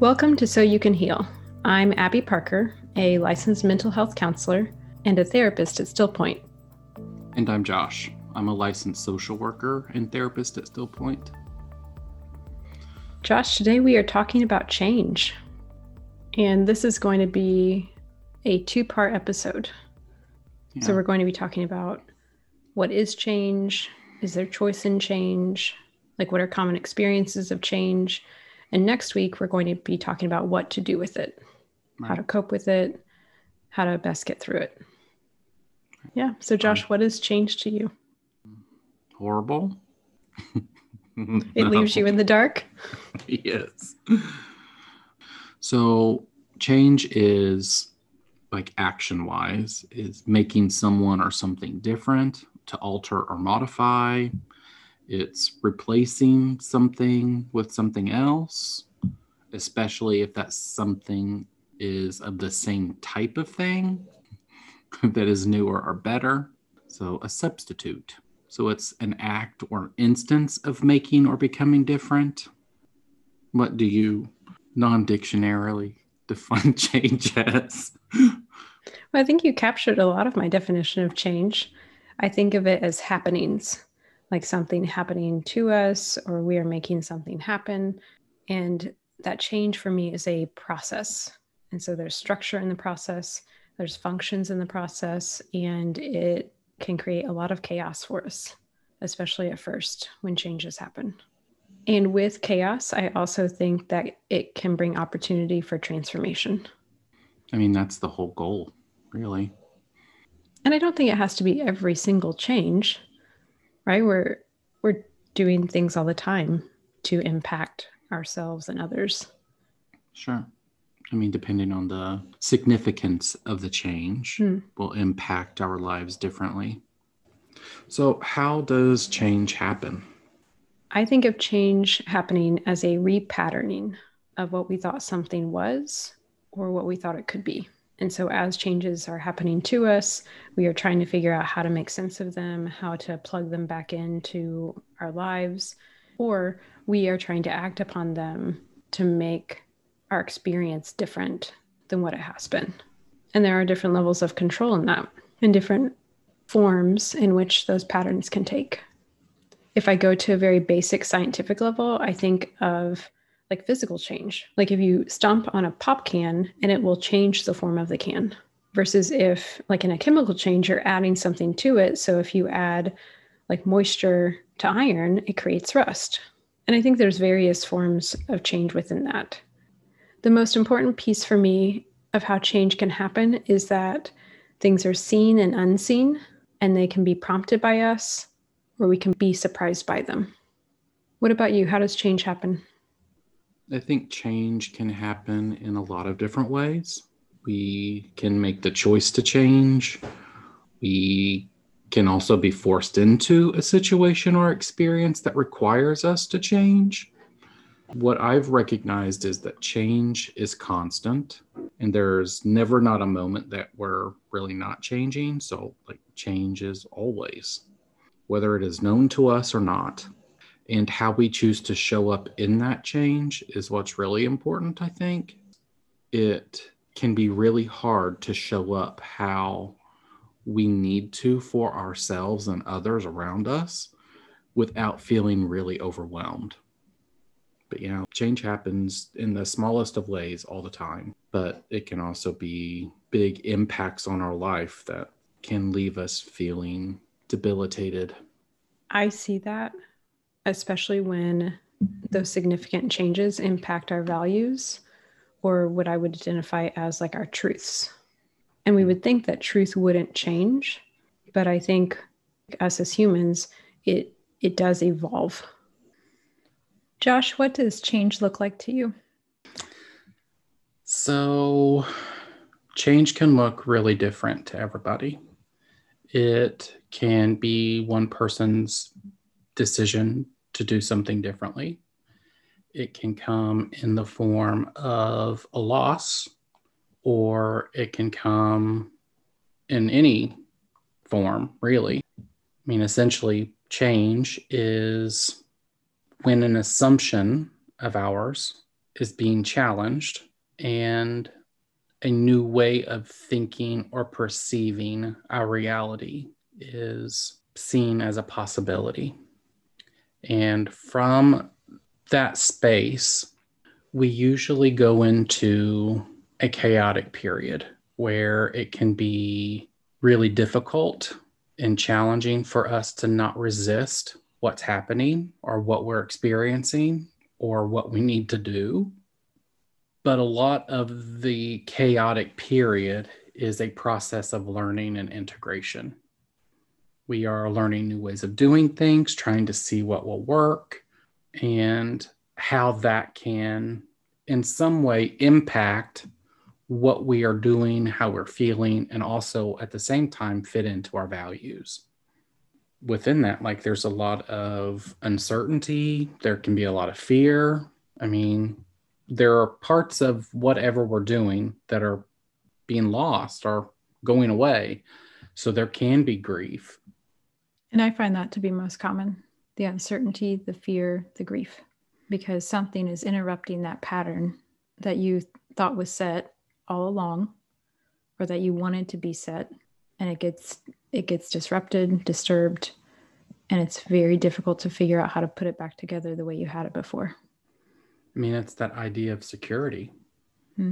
Welcome to So You Can Heal. I'm Abby Parker, a licensed mental health counselor and a therapist at Still Point. And I'm Josh. I'm a licensed social worker and therapist at Still Point. Josh, today we are talking about change. And this is going to be a two-part episode. Yeah. So we're going to be talking about what is change? Is there choice in change? Like, what are common experiences of change? And next week, we're going to be talking about what to do with it, right. How to cope with it, how to best get through it. Yeah. So Josh, what is change to you? Horrible. It leaves you in the dark. Yes. So change is, like, action-wise, is making someone or something different, to alter or modify. It's replacing something with something else, especially if that something is of the same type of thing that is newer or better. So a substitute. So it's an act or instance of making or becoming different. What do you non-dictionarily define change as? Well, I think you captured a lot of my definition of change. I think of it as happenings. Like something happening to us, or we are making something happen. And that change for me is a process. And so there's structure in the process, there's functions in the process, and it can create a lot of chaos for us, especially at first when changes happen. And with chaos, I also think that it can bring opportunity for transformation. I mean, that's the whole goal, really. And I don't think it has to be every single change. Right? We're doing things all the time to impact ourselves and others. Sure. I mean, depending on the significance of the change, will impact our lives differently. So how does change happen? I think of change happening as a repatterning of what we thought something was or what we thought it could be. And so as changes are happening to us, we are trying to figure out how to make sense of them, how to plug them back into our lives, or we are trying to act upon them to make our experience different than what it has been. And there are different levels of control in that and different forms in which those patterns can take. If I go to a very basic scientific level, I think of like physical change. Like if you stomp on a pop can and it will change the form of the can, versus if, like in a chemical change, you're adding something to it. So if you add like moisture to iron, it creates rust. And I think there's various forms of change within that. The most important piece for me of how change can happen is that things are seen and unseen, and they can be prompted by us, or we can be surprised by them. What about you? How does change happen? I think change can happen in a lot of different ways. We can make the choice to change. We can also be forced into a situation or experience that requires us to change. What I've recognized is that change is constant, and there's never not a moment that we're really not changing. So, like, change is always, whether it is known to us or not. And how we choose to show up in that change is what's really important, I think. It can be really hard to show up how we need to for ourselves and others around us without feeling really overwhelmed. But, you know, change happens in the smallest of ways all the time, but it can also be big impacts on our life that can leave us feeling debilitated. I see that. Especially when those significant changes impact our values or what I would identify as like our truths. And we would think that truth wouldn't change, but I think us as humans, it does evolve. Josh, what does change look like to you? So change can look really different to everybody. It can be one person's decision to do something differently. It can come in the form of a loss, or it can come in any form, really. I mean, essentially, change is when an assumption of ours is being challenged and a new way of thinking or perceiving our reality is seen as a possibility. And from that space, we usually go into a chaotic period where it can be really difficult and challenging for us to not resist what's happening or what we're experiencing or what we need to do. But a lot of the chaotic period is a process of learning and integration. We are learning new ways of doing things, trying to see what will work and how that can in some way impact what we are doing, how we're feeling, and also at the same time fit into our values. Within that, like, there's a lot of uncertainty. There can be a lot of fear. I mean, there are parts of whatever we're doing that are being lost or going away. So there can be grief. And I find that to be most common, the uncertainty, the fear, the grief, because something is interrupting that pattern that you thought was set all along, or that you wanted to be set, and it gets disrupted, disturbed, and it's very difficult to figure out how to put it back together the way you had it before. I mean, it's that idea of security. I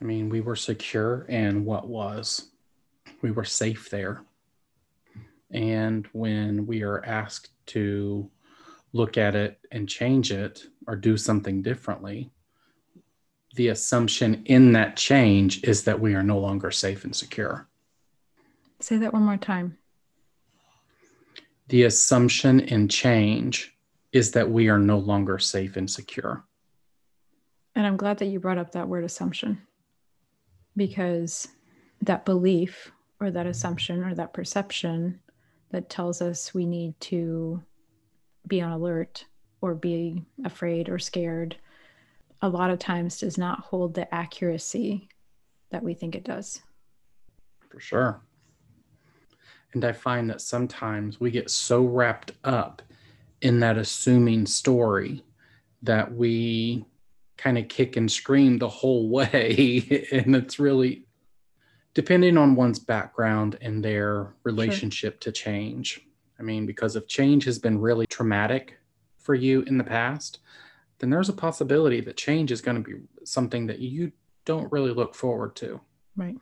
mean, we were secure in what was. We were safe there. And when we are asked to look at it and change it or do something differently, the assumption in that change is that we are no longer safe and secure. Say that one more time. The assumption in change is that we are no longer safe and secure. And I'm glad that you brought up that word assumption, because that belief or that assumption or that perception that tells us we need to be on alert or be afraid or scared a lot of times does not hold the accuracy that we think it does. For sure. And I find that sometimes we get so wrapped up in that assuming story that we kind of kick and scream the whole way. And it's really depending on one's background and their relationship to change. I mean, because if change has been really traumatic for you in the past, then there's a possibility that change is going to be something that you don't really look forward to. Right.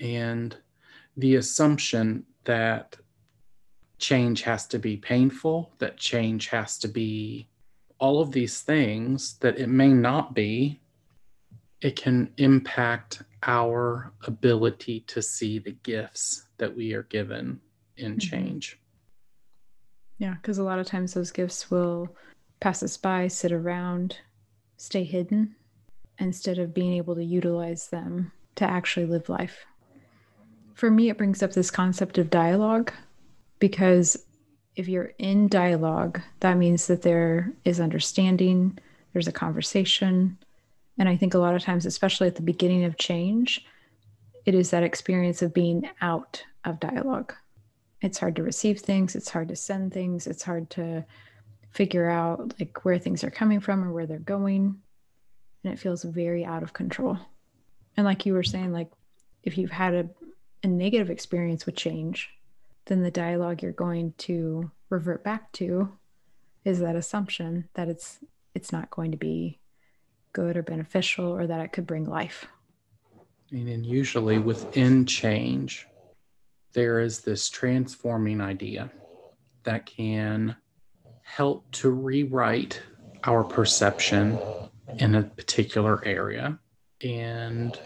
And the assumption that change has to be painful, that change has to be all of these things that it may not be, it can impact our ability to see the gifts that we are given in change. Yeah, because a lot of times those gifts will pass us by, sit around, stay hidden, instead of being able to utilize them to actually live life. For me, it brings up this concept of dialogue, because if you're in dialogue, that means that there is understanding, there's a conversation. And I think a lot of times, especially at the beginning of change, it is that experience of being out of dialogue. It's hard to receive things, it's hard to send things, it's hard to figure out like where things are coming from or where they're going. And it feels very out of control. And like you were saying, like if you've had a negative experience with change, then the dialogue you're going to revert back to is that assumption that it's not going to be good or beneficial, or that it could bring life. And then usually within change, there is this transforming idea that can help to rewrite our perception in a particular area and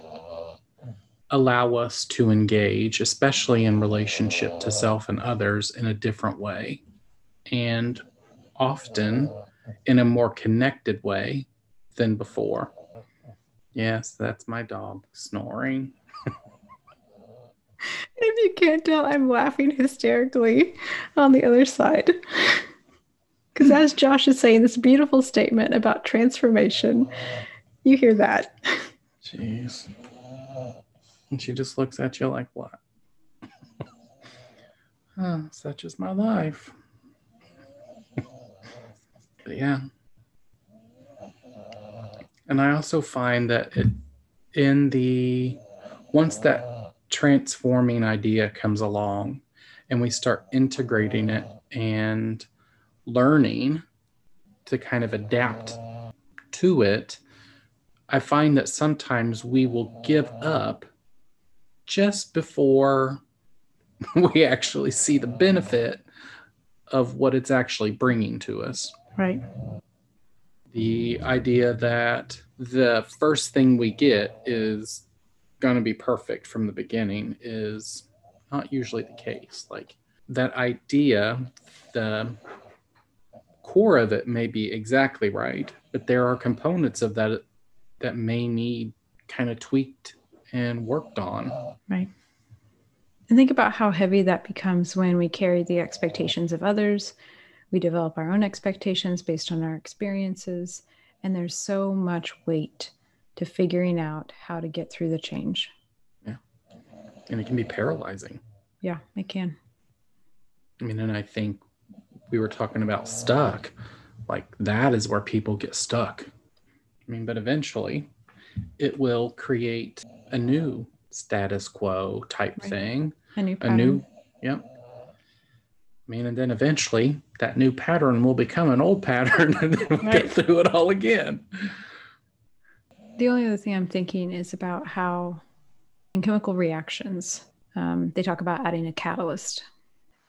allow us to engage, especially in relationship to self and others, in a different way, and often in a more connected way than before. Yes, that's my dog snoring. If you can't tell, I'm laughing hysterically on the other side. Because as Josh is saying this beautiful statement about transformation, you hear that. Jeez. And she just looks at you like, what? Oh, such is my life. But yeah. And I also find that once that transforming idea comes along and we start integrating it and learning to kind of adapt to it, I find that sometimes we will give up just before we actually see the benefit of what it's actually bringing to us. Right. The idea that the first thing we get is going to be perfect from the beginning is not usually the case. Like that idea, the core of it may be exactly right, but there are components of that may need kind of tweaked and worked on. Right. And think about how heavy that becomes when we carry the expectations of others. We develop our own expectations based on our experiences. And there's so much weight to figuring out how to get through the change. Yeah. And it can be paralyzing. Yeah, it can. I mean, and I think we were talking about stuck. Like that is where people get stuck. I mean, but eventually it will create a new status quo type thing. A new pattern. Yep. I mean, and then eventually that new pattern will become an old pattern and then we'll get through it all again. The only other thing I'm thinking is about how in chemical reactions, they talk about adding a catalyst.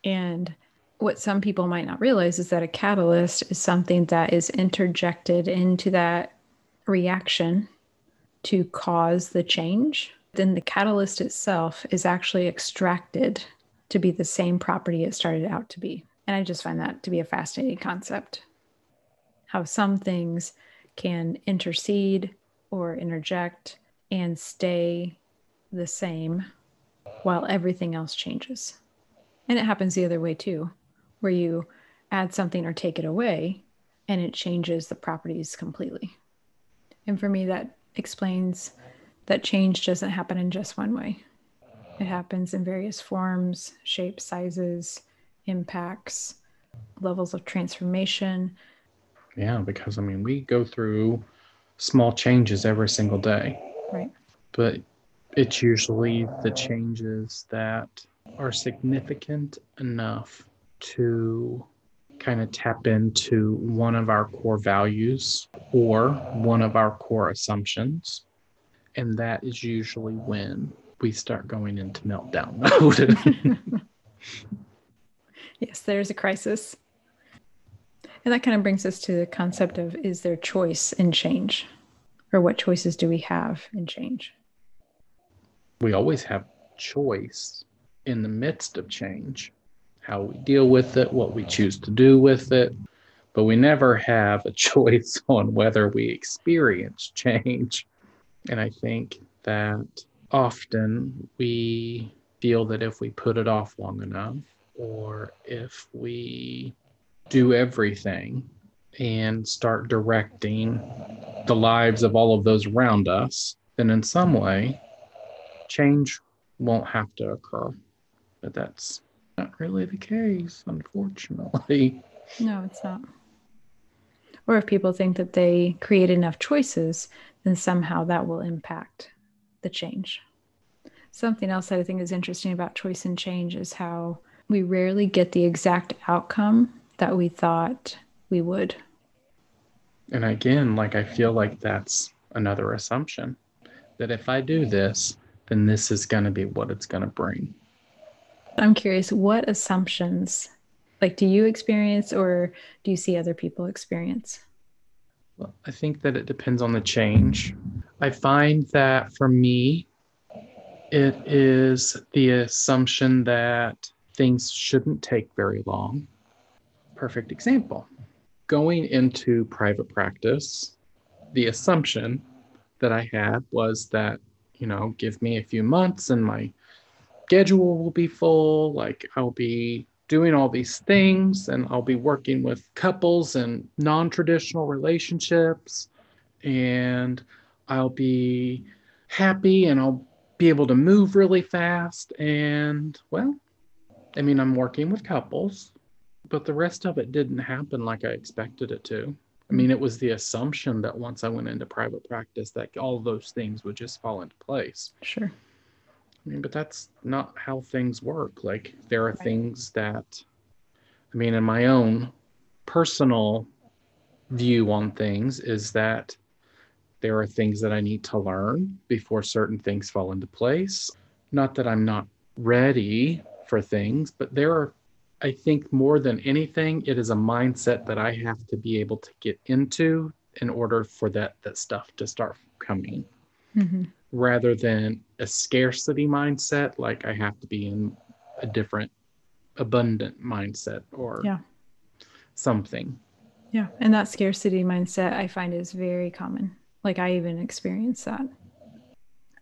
And what some people might not realize is that a catalyst is something that is interjected into that reaction to cause the change. Then the catalyst itself is actually extracted to be the same property it started out to be. And I just find that to be a fascinating concept. How some things can intercede or interject and stay the same while everything else changes. And it happens the other way too, where you add something or take it away and it changes the properties completely. And for me, that explains that change doesn't happen in just one way. It happens in various forms, shapes, sizes, impacts, levels of transformation. Yeah, because I mean, we go through small changes every single day. Right. But it's usually the changes that are significant enough to kind of tap into one of our core values or one of our core assumptions. And that is usually when we start going into meltdown mode. Yes, there's a crisis. And that kind of brings us to the concept of, is there choice in change? Or what choices do we have in change? We always have choice in the midst of change. How we deal with it, what we choose to do with it. But we never have a choice on whether we experience change. And I think that often we feel that if we put it off long enough, or if we do everything and start directing the lives of all of those around us, then in some way, change won't have to occur. But that's not really the case, unfortunately. No, it's not. Or if people think that they create enough choices, then somehow that will impact the change. Something else that I think is interesting about choice and change is how we rarely get the exact outcome that we thought we would. And again, like I feel like that's another assumption, that if I do this, then this is going to be what it's going to bring. I'm curious, what assumptions do you experience or do you see other people experience? Well, I think that it depends on the change. I find that for me, it is the assumption that things shouldn't take very long. Perfect example. Going into private practice, the assumption that I had was that, give me a few months and my schedule will be full. I'll be doing all these things and I'll be working with couples and non-traditional relationships and I'll be happy and I'll be able to move really fast. And I'm working with couples, but the rest of it didn't happen like I expected it to. I mean, it was the assumption that once I went into private practice that all those things would just fall into place. Sure. I mean, but that's not how things work. Like, there are things that, I mean, in my own personal view on things is that there are things that I need to learn before certain things fall into place. Not that I'm not ready for things, but there are, I think more than anything, it is a mindset that I have to be able to get into in order for that stuff to start coming. Mm-hmm. Rather than a scarcity mindset, like I have to be in a different abundant mindset or something. Yeah. And that scarcity mindset I find is very common. Like, I even experience that.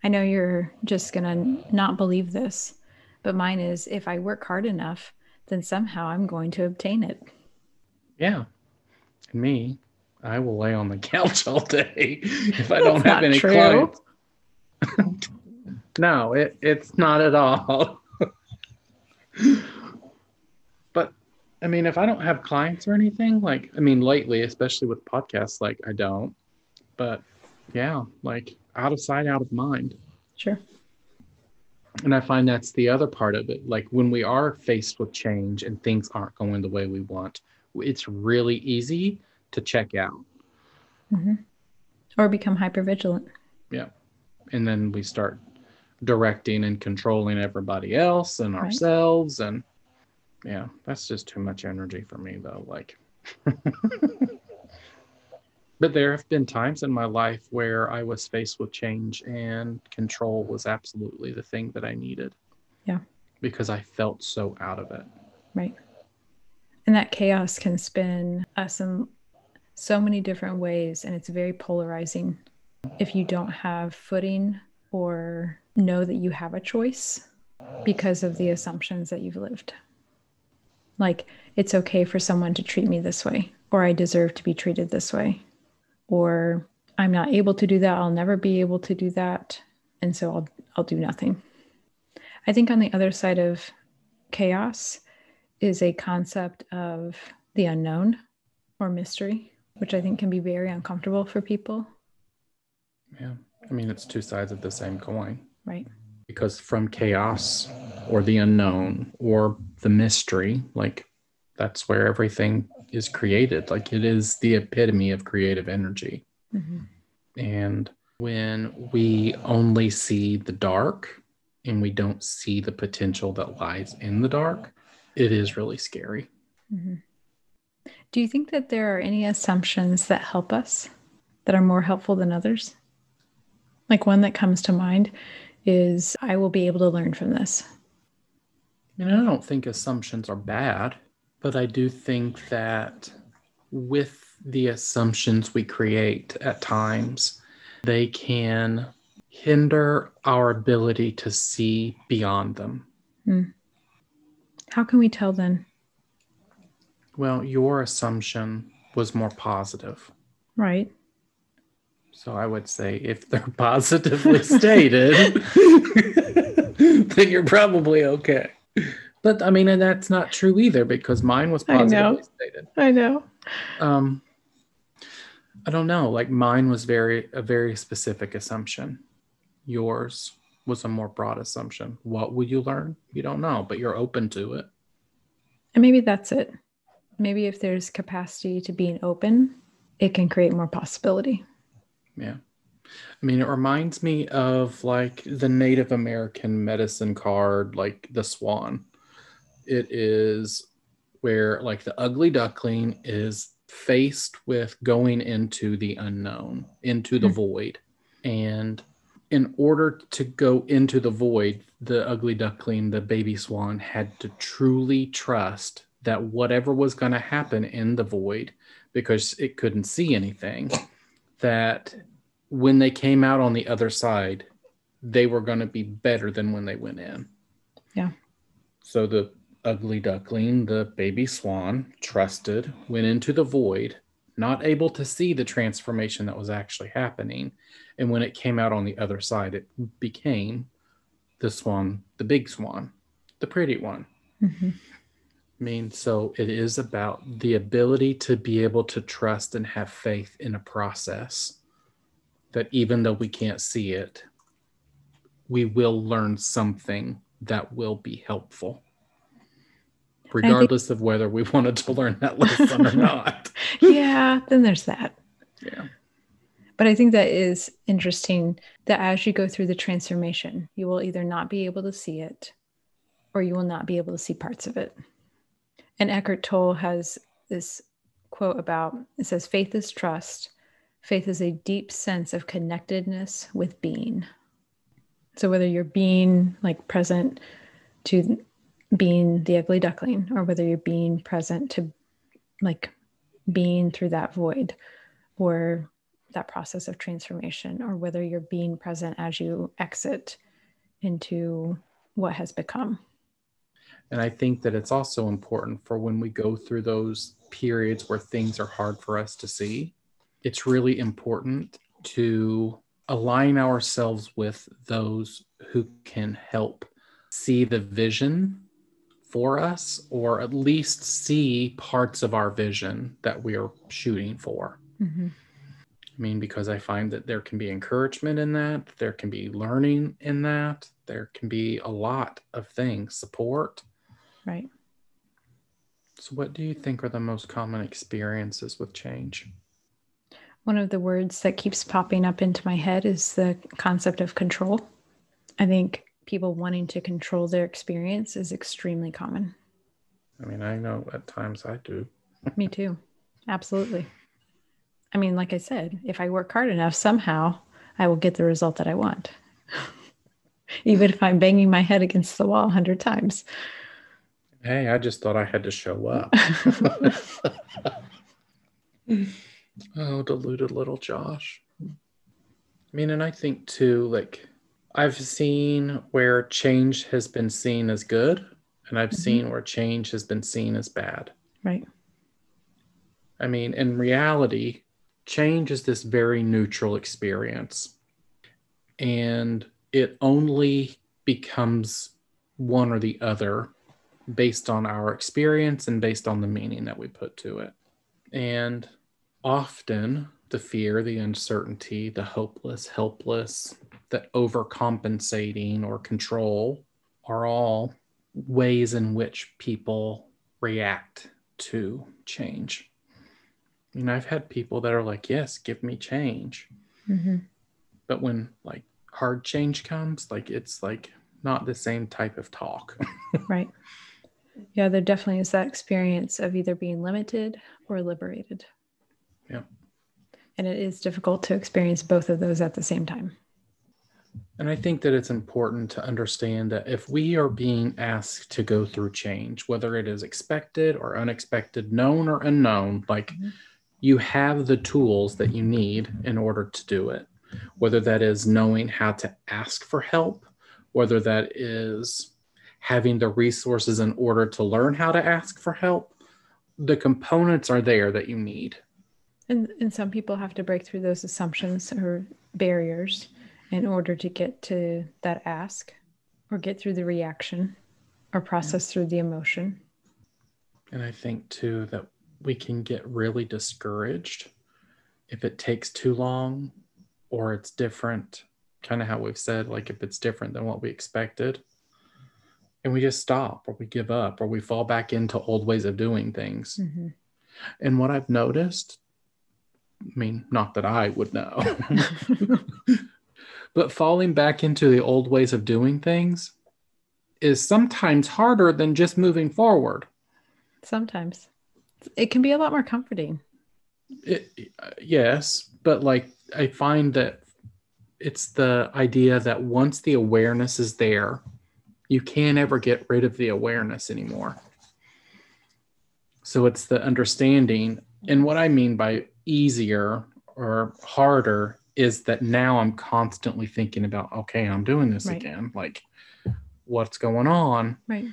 I know you're just going to not believe this, but mine is, if I work hard enough, then somehow I'm going to obtain it. Yeah. And me, I will lay on the couch all day if I don't have any clients. No, it's not at all. But I mean, if I don't have clients or anything, like, I mean, lately, especially with podcasts, like I don't, but yeah, like out of sight, out of mind. Sure. And I find that's the other part of it. Like, when we are faced with change and things aren't going the way we want, it's really easy to check out. Mm-hmm. Or become hypervigilant. Yeah. And then we start directing and controlling everybody else and ourselves. And yeah, that's just too much energy for me though. Like, but there have been times in my life where I was faced with change and control was absolutely the thing that I needed. Yeah. Because I felt so out of it. Right. And that chaos can spin us in so many different ways. And it's very polarizing. If you don't have footing or know that you have a choice because of the assumptions that you've lived. Like, it's okay for someone to treat me this way, or I deserve to be treated this way, or I'm not able to do that. I'll never be able to do that. And so I'll do nothing. I think on the other side of chaos is a concept of the unknown or mystery, which I think can be very uncomfortable for people. Yeah. I mean, it's two sides of the same coin. Right. Because from chaos or the unknown or the mystery, like, that's where everything is created. Like, it is the epitome of creative energy. Mm-hmm. And when we only see the dark and we don't see the potential that lies in the dark, it is really scary. Mm-hmm. Do you think that there are any assumptions that help us that are more helpful than others? Like, one that comes to mind is, I will be able to learn from this. I mean, I don't think assumptions are bad, but I do think that with the assumptions we create at times, they can hinder our ability to see beyond them. Mm. How can we tell then? Well, your assumption was more positive. Right. So I would say, if they're positively stated, then you're probably okay. But I mean, and that's not true either, because mine was positively stated. I know. I don't know. Like, mine was a very specific assumption. Yours was a more broad assumption. What will you learn? You don't know, but you're open to it. And maybe that's it. Maybe if there's capacity to being open, it can create more possibility. Yeah. I mean, it reminds me of, like, the Native American medicine card, like the swan. It is where, like, the ugly duckling is faced with going into the unknown, into the void. And in order to go into the void, the ugly duckling, the baby swan, had to truly trust that whatever was going to happen in the void, because it couldn't see anything, that when they came out on the other side, they were going to be better than when they went in. Yeah. So the ugly duckling, the baby swan, trusted, went into the void, not able to see the transformation that was actually happening. And when it came out on the other side, it became the swan, the big swan, the pretty one. Mm-hmm. mean? So it is about the ability to be able to trust and have faith in a process that even though we can't see it, we will learn something that will be helpful, regardless of whether we wanted to learn that lesson or not. Yeah, then there's that. Yeah. But I think that is interesting that as you go through the transformation, you will either not be able to see it or you will not be able to see parts of it. And Eckhart Tolle has this quote about, it says, faith is trust. Faith is a deep sense of connectedness with being. So whether you're being like present to being the ugly duckling, or whether you're being present to like being through that void or that process of transformation, or whether you're being present as you exit into what has become. And I think that it's also important for when we go through those periods where things are hard for us to see, it's really important to align ourselves with those who can help see the vision for us, or at least see parts of our vision that we are shooting for. Mm-hmm. I mean, because I find that there can be encouragement in that, there can be learning in that, there can be a lot of things, support. Right. So what do you think are the most common experiences with change? One of the words that keeps popping up into my head is the concept of control. I think people wanting to control their experience is extremely common. I mean, I know at times I do. Me too. Absolutely. I mean, like I said, if I work hard enough, somehow I will get the result that I want. Even if I'm banging my head against the wall 100 times. Hey, I just thought I had to show up. Oh, deluded little Josh. I mean, and I think too, like, I've seen where change has been seen as good, and I've mm-hmm. seen where change has been seen as bad. Right. I mean, in reality, change is this very neutral experience, and it only becomes one or the other based on our experience and based on the meaning that we put to it. And often the fear, the uncertainty, the hopeless, helpless, the overcompensating or control are all ways in which people react to change. And I've had people that are like, yes, give me change. Mm-hmm. But when like hard change comes, like it's like not the same type of talk. Right. Yeah, there definitely is that experience of either being limited or liberated. Yeah. And it is difficult to experience both of those at the same time. And I think that it's important to understand that if we are being asked to go through change, whether it is expected or unexpected, known or unknown, like mm-hmm. you have the tools that you need in order to do it, whether that is knowing how to ask for help, whether that is having the resources in order to learn how to ask for help, the components are there that you need. And some people have to break through those assumptions or barriers in order to get to that ask, or get through the reaction, or process through the emotion. And I think too that we can get really discouraged if it takes too long, or it's different, kind of how we've said, like if it's different than what we expected, and we just stop, or we give up, or we fall back into old ways of doing things. Mm-hmm. And what I've noticed, I mean, not that I would know, but falling back into the old ways of doing things is sometimes harder than just moving forward. Sometimes. It can be a lot more comforting. Yes, but like I find that it's the idea that once the awareness is there, you can't ever get rid of the awareness anymore. So it's the understanding. And what I mean by easier or harder is that now I'm constantly thinking about, okay, I'm doing this right again. Like, what's going on? Right.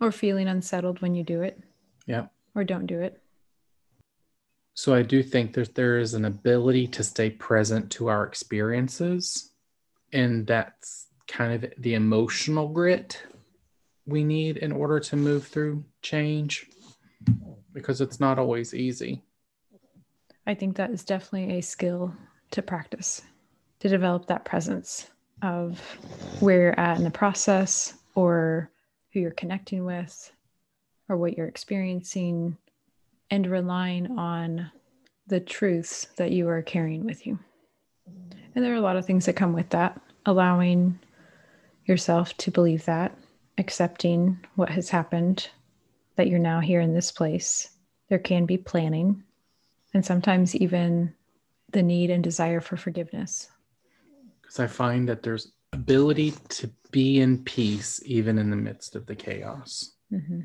Or feeling unsettled when you do it. Yeah. Or don't do it. So I do think that there is an ability to stay present to our experiences. And that's kind of the emotional grit we need in order to move through change, because it's not always easy. I think that is definitely a skill to practice, to develop that presence of where you're at in the process, or who you're connecting with, or what you're experiencing, and relying on the truths that you are carrying with you. And there are a lot of things that come with that, allowing yourself to believe that, accepting what has happened, that you're now here in this place. There can be planning, and sometimes even the need and desire for forgiveness. Because I find that there's ability to be in peace even in the midst of the chaos. Mm-hmm.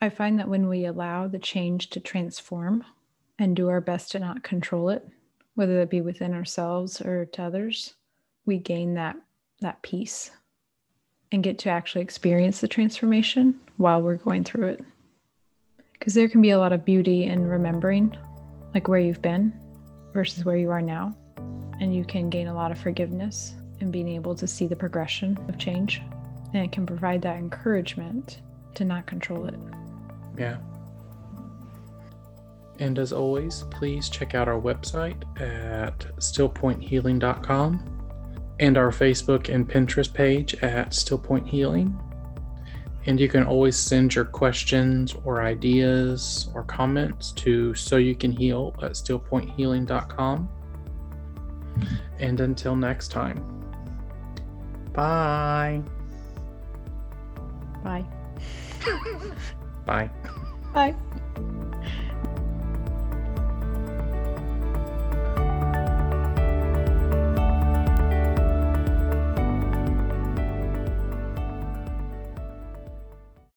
I find that when we allow the change to transform and do our best to not control it, whether that be within ourselves or to others, we gain that peace and get to actually experience the transformation while we're going through it. Because there can be a lot of beauty in remembering like where you've been versus where you are now. And you can gain a lot of forgiveness and being able to see the progression of change. And it can provide that encouragement to not control it. Yeah. And as always, please check out our website at stillpointhealing.com and our Facebook and Pinterest page at Still Point Healing. And you can always send your questions or ideas or comments to soyoucanheal@stillpointhealing.com. And until next time, bye. Bye. Bye. Bye.